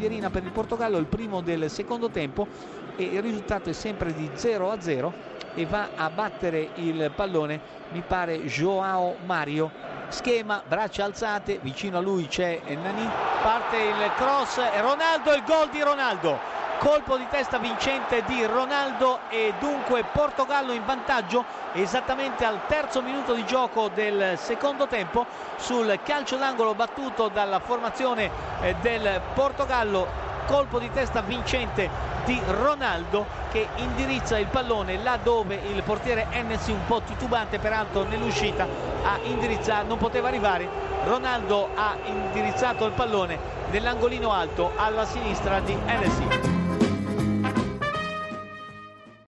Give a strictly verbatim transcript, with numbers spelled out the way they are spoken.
bandierina per il Portogallo, il primo del secondo tempo, e il risultato è sempre di zero a zero e va a battere il pallone, mi pare, Joao Mario. Schema, braccia alzate, vicino a lui c'è Nani, parte il cross, Ronaldo, il gol di Ronaldo. Colpo di testa vincente di Ronaldo e dunque Portogallo in vantaggio esattamente al terzo minuto di gioco del secondo tempo sul calcio d'angolo battuto dalla formazione del Portogallo. Colpo di testa vincente di Ronaldo che indirizza il pallone là dove il portiere Hennessy, un po' titubante peraltro nell'uscita, a indirizzare, non poteva arrivare. Ronaldo ha indirizzato il pallone nell'angolino alto alla sinistra di Hennessy.